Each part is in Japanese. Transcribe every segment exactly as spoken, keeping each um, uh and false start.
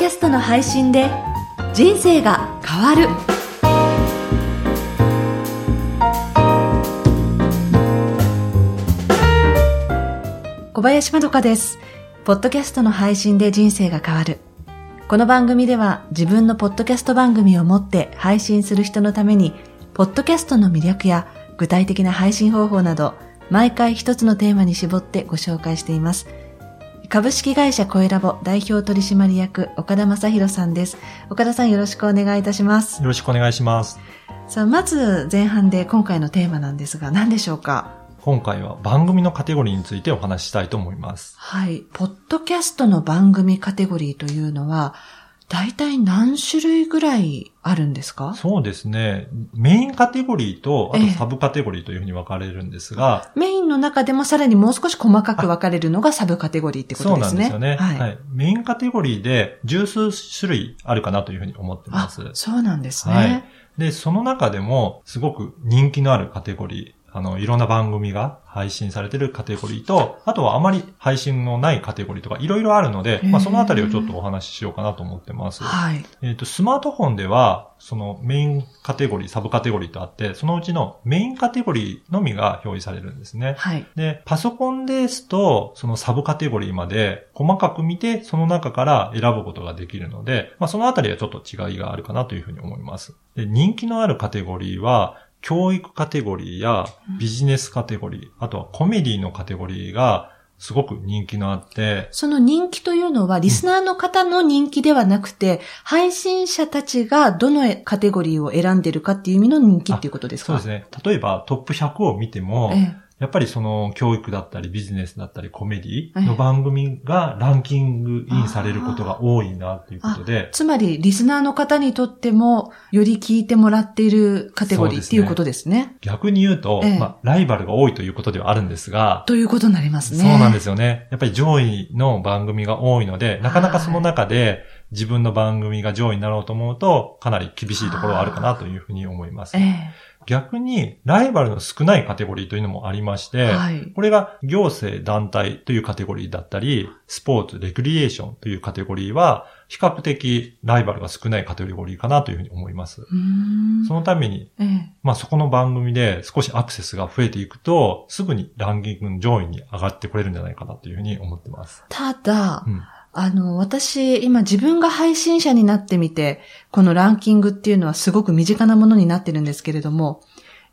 キャストの配信で人生が変わる。小林まどかです。ポッドキャストの配信で人生が変わる。この番組では自分のポッドキャスト番組を持って配信する人のためにポッドキャストの魅力や具体的な配信方法など毎回一つのテーマに絞ってご紹介しています。株式会社コエラボ代表取締役岡田正弘さんです。岡田さん、よろしくお願いいたします。よろしくお願いします。さあ、まず前半で今回のテーマなんですが、何でしょうか？今回は番組のカテゴリーについてお話ししたいと思います。はい。ポッドキャストの番組カテゴリーというのは、大体何種類ぐらいあるんですか？そうですね。メインカテゴリーと、あとサブカテゴリーというふうに分かれるんですが、ええ、メインの中でもさらにもう少し細かく分かれるのがサブカテゴリーってことですね。そうなんですよね。はい。はい、メインカテゴリーで十数種類あるかなというふうに思ってます。あ、そうなんですね。はい。で、その中でもすごく人気のあるカテゴリー。あの、いろんな番組が配信されているカテゴリーと、あとはあまり配信のないカテゴリーとかいろいろあるので、まあ、そのあたりをちょっとお話ししようかなと思ってます。はい。えっと、スマートフォンでは、そのメインカテゴリー、サブカテゴリーとあって、そのうちのメインカテゴリーのみが表示されるんですね。はい。で、パソコンですと、そのサブカテゴリーまで細かく見て、その中から選ぶことができるので、まあ、そのあたりはちょっと違いがあるかなというふうに思います。で、人気のあるカテゴリーは、教育カテゴリーやビジネスカテゴリー、うん、あとはコメディのカテゴリーがすごく人気のあって。その人気というのはリスナーの方の人気ではなくて、うん、配信者たちがどのカテゴリーを選んでるかっていう意味の人気っていうことですか？そうですね。例えばトップひゃくを見ても、ええ、やっぱりその教育だったりビジネスだったりコメディの番組がランキングインされることが多いなということで。つまりリスナーの方にとってもより聞いてもらっているカテゴリーっていうことですね。逆に言うと、ええ、まあ、ライバルが多いということではあるんですが。ということになりますね。そうなんですよね。やっぱり上位の番組が多いので、なかなかその中で自分の番組が上位になろうと思うとかなり厳しいところはあるかなというふうに思います。ええ、逆にライバルの少ないカテゴリーというのもありまして、はい、これが行政団体というカテゴリーだったり、スポーツレクリエーションというカテゴリーは比較的ライバルが少ないカテゴリーかなというふうに思います。うーん、そのために、ええ、まあそこの番組で少しアクセスが増えていくと、すぐにランキングの上位に上がってこれるんじゃないかなというふうに思ってます。ただ、うん、あの、私、今自分が配信者になってみて、このランキングっていうのはすごく身近なものになってるんですけれども、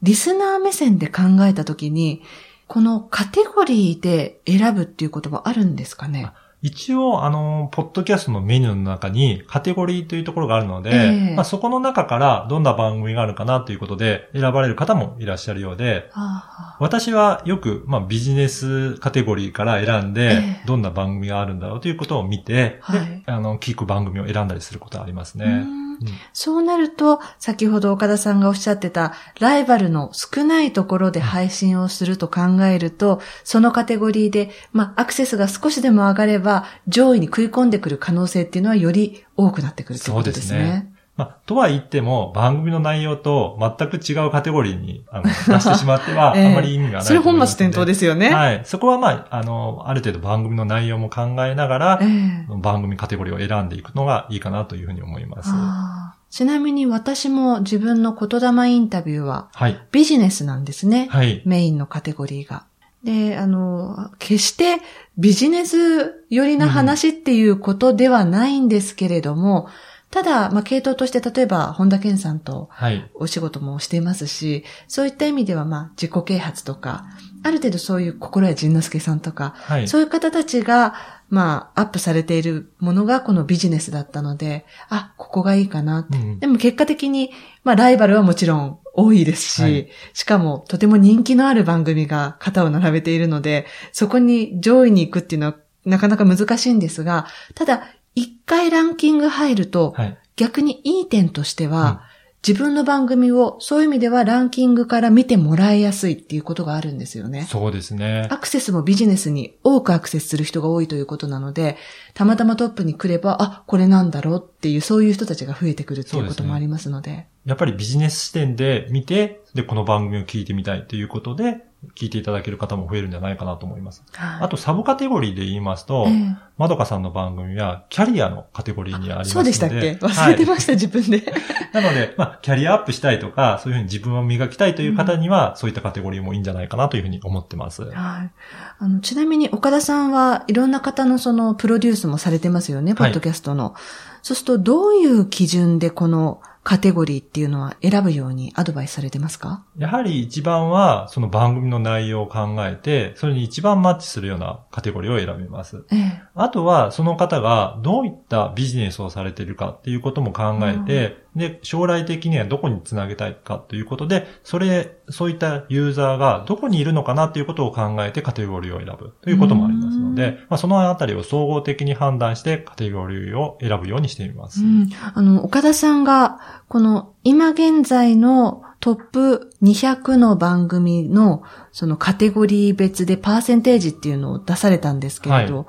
リスナー目線で考えたときに、このカテゴリーで選ぶっていうことはあるんですかね？一応、あの、ポッドキャストのメニューの中にカテゴリーというところがあるので、えーまあ、そこの中からどんな番組があるかなということで選ばれる方もいらっしゃるようで、あ、私はよく、まあ、ビジネスカテゴリーから選んで、えー、どんな番組があるんだろうということを見て、はい、あの、聞く番組を選んだりすることはありますね。うんうん、そうなると、先ほど岡田さんがおっしゃってた、ライバルの少ないところで配信をすると考えると、そのカテゴリーで、まあ、アクセスが少しでも上がれば、上位に食い込んでくる可能性っていうのはより多くなってくるということですね。そうですね。まあ、とは言っても、番組の内容と全く違うカテゴリーにあの出してしまっては、あまり意味がない、えー。それ本末転倒ですよね。はい。そこはまあ、あの、ある程度番組の内容も考えながら、えー、番組カテゴリーを選んでいくのがいいかなというふうに思います。あ、ちなみに私も自分の言霊インタビューは、はい、ビジネスなんですね。はい。メインのカテゴリーが。で、あの、決してビジネス寄りな話っていうことではないんですけれども、うん、ただ、まあ、系統として、例えば、本田健さんと、お仕事もしていますし、はい、そういった意味では、まあ、自己啓発とか、ある程度そういう心谷仁之助さんとか、はい、そういう方たちが、まあ、アップされているものが、このビジネスだったので、あ、ここがいいかなって、うん。でも、結果的に、まあ、ライバルはもちろん多いですし、はい、しかも、とても人気のある番組が肩を並べているので、そこに上位に行くっていうのは、なかなか難しいんですが、ただ、一回ランキング入ると、はい、逆にいい点としては、うん、自分の番組をそういう意味ではランキングから見てもらいやすいっていうことがあるんですよね。そうですね。アクセスもビジネスに多くアクセスする人が多いということなので、たまたまトップに来れば、あ、これなんだろうっていう、そういう人たちが増えてくるっていうこともありますので。そうですね。やっぱりビジネス視点で見て、で、この番組を聞いてみたいということで、聞いていただける方も増えるんじゃないかなと思います。はい、あとサブカテゴリーで言いますと、えー、まどかさんの番組はキャリアのカテゴリーにありますので。そうでしたっけ？忘れてました、はい、自分で。なので、まあ、キャリアアップしたいとか、そういうふうに自分を磨きたいという方には、うん、そういったカテゴリーもいいんじゃないかなというふうに思ってます。はい。あの、ちなみに岡田さんはいろんな方のそのプロデュースもされてますよね、ポッドキャストの。はい、そうするとどういう基準でこのカテゴリーっていうのは選ぶようにアドバイスされてますか？やはり一番はその番組の内容を考えて、それに一番マッチするようなカテゴリーを選びます。ええ、あとはその方がどういったビジネスをされているかっていうことも考えて、うん、で、将来的にはどこにつなげたいかということで、それ、そういったユーザーがどこにいるのかなっていうことを考えてカテゴリーを選ぶということもありますので、まあ、そのあたりを総合的に判断してカテゴリーを選ぶようにしています。うん、あの、岡田さんがこの今現在のトップにひゃくの番組のそのカテゴリー別でパーセンテージっていうのを出されたんですけれど、はい、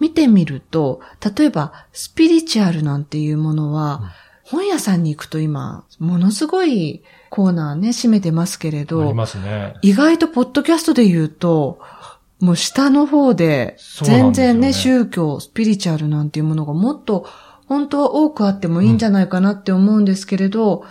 見てみると、例えばスピリチュアルなんていうものは、うん、本屋さんに行くと今ものすごいコーナーね占めてますけれど、ありますね、意外とポッドキャストで言うともう下の方で全然 ね, ね宗教スピリチュアルなんていうものがもっと本当は多くあってもいいんじゃないかなって思うんですけれど、うん、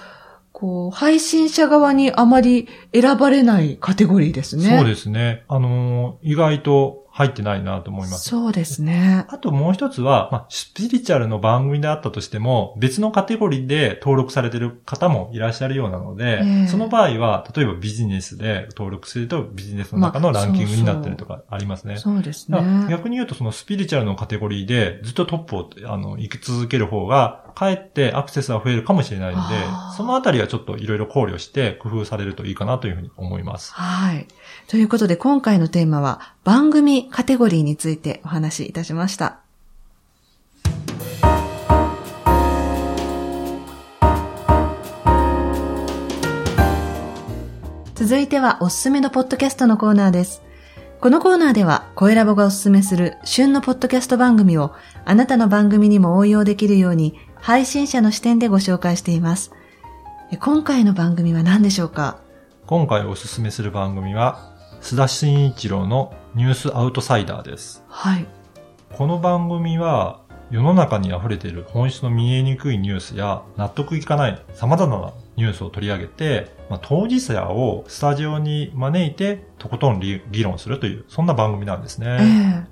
こう、配信者側にあまり選ばれないカテゴリーですね。そうですね。あのー、意外と入ってないなと思います。そうですね。あともう一つは、まあ、スピリチュアルの番組であったとしても、別のカテゴリーで登録されている方もいらっしゃるようなので、えー、その場合は、例えばビジネスで登録するとビジネスの中のランキングになってるとかありますね。まあ、そうそう。そうですね。逆に言うと、そのスピリチュアルのカテゴリーでずっとトップを、あの、行き続ける方が、かえってアクセスは増えるかもしれないので、そのあたりはちょっといろいろ考慮して工夫されるといいかなというふうに思います。はい。ということで今回のテーマは番組カテゴリーについてお話しいたしました。続いてはおすすめのポッドキャストのコーナーです。このコーナーでは、声ラボがおすすめする旬のポッドキャスト番組をあなたの番組にも応用できるように配信者の視点でご紹介しています。今回の番組は何でしょうか？今回おすすめする番組は、須田慎一郎のニュースアウトサイダーです。はい。この番組は、世の中に溢れている本質の見えにくいニュースや納得いかない様々なニュースを取り上げて、まあ、当事者をスタジオに招いてとことん議論するというそんな番組なんですね、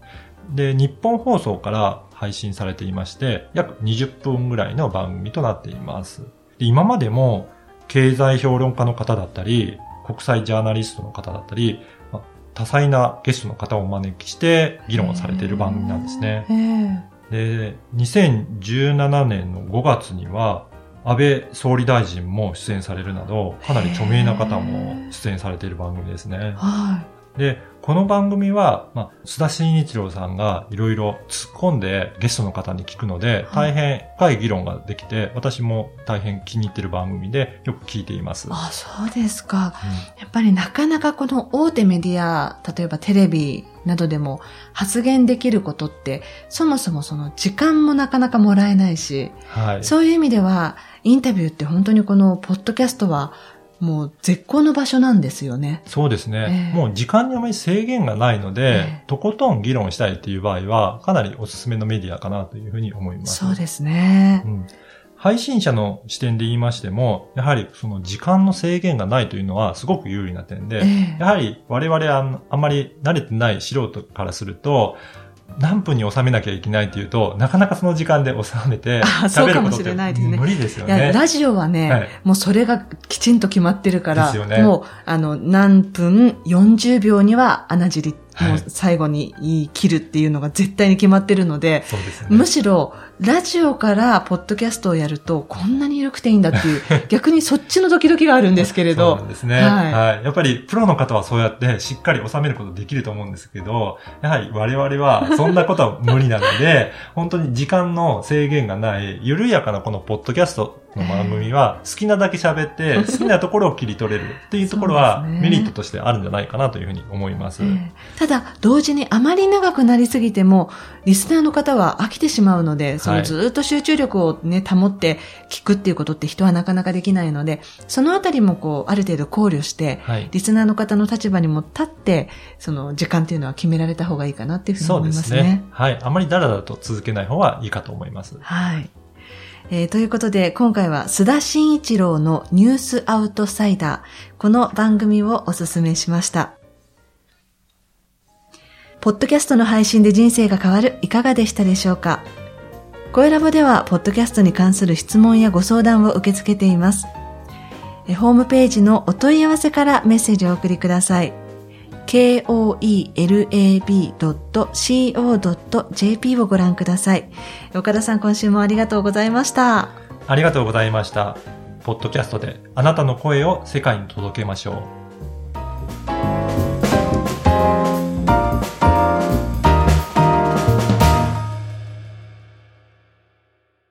えー、で、日本放送から配信されていまして約にじゅっぷんぐらいの番組となっています。で、今までも経済評論家の方だったり国際ジャーナリストの方だったり、まあ、多彩なゲストの方をお招きして議論をされている番組なんですね、えーえーで、にせんじゅうななねんのごがつには安倍総理大臣も出演されるなどかなり著名な方も出演されている番組ですね。はい。で、この番組は、まあ、須田慎一郎さんがいろいろ突っ込んでゲストの方に聞くので大変深い議論ができて、はい、私も大変気に入っている番組でよく聞いています。あ、そうですか、うん、やっぱりなかなかこの大手メディア、例えばテレビなどでも発言できることってそもそもその時間もなかなかもらえないし、はい、そういう意味ではインタビューって本当にこのポッドキャストはもう絶好の場所なんですよね。そうですね、えー、もう時間にあまり制限がないので、えー、とことん議論したいっていう場合はかなりおすすめのメディアかなというふうに思います。そうですね、うん、配信者の視点で言いましてもやはりその時間の制限がないというのはすごく有利な点で、えー、やはり我々はあんまり慣れてない素人からすると何分に収めなきゃいけないっていうと、なかなかその時間で収めて食べることって無理ですよね。いや、ラジオはね、はい、もうそれがきちんと決まってるから、ね、もうあの何分よんじゅうびょうには穴尻、はい、もう最後に言い切るっていうのが絶対に決まってるので、そうですね、むしろラジオからポッドキャストをやるとこんなに緩くていいんだっていう逆にそっちのドキドキがあるんですけれど、そうなんですね、はいはい、やっぱりプロの方はそうやってしっかり収めることできると思うんですけど、やはり我々はそんなことは無理なので本当に時間の制限がない緩やかなこのポッドキャストの番組は好きなだけ喋って好きなところを切り取れるっていうところはメリットとしてあるんじゃないかなというふうに思います。そうですね。えー、ただ同時にあまり長くなりすぎてもリスナーの方は飽きてしまうので、そのずっと集中力を、ね、保って聞くっていうことって人はなかなかできないので、そのあたりもこうある程度考慮して、はい、リスナーの方の立場にも立ってその時間っていうのは決められた方がいいかなっていうふうに思いますね。そうですね。はい、あまりだらだらと続けない方がいいかと思います。はい。えー、ということで今回は須田慎一郎のニュースアウトサイダー、この番組をおすすめしました。ポッドキャストの配信で人生が変わる、いかがでしたでしょうか。コエラボではポッドキャストに関する質問やご相談を受け付けています。ホームページのお問い合わせからメッセージをお送りください。コエラボドットシーオードットジェーピー をご覧ください。岡田さん、今週もありがとうございました。ありがとうございました。ポッドキャストであなたの声を世界に届けましょう。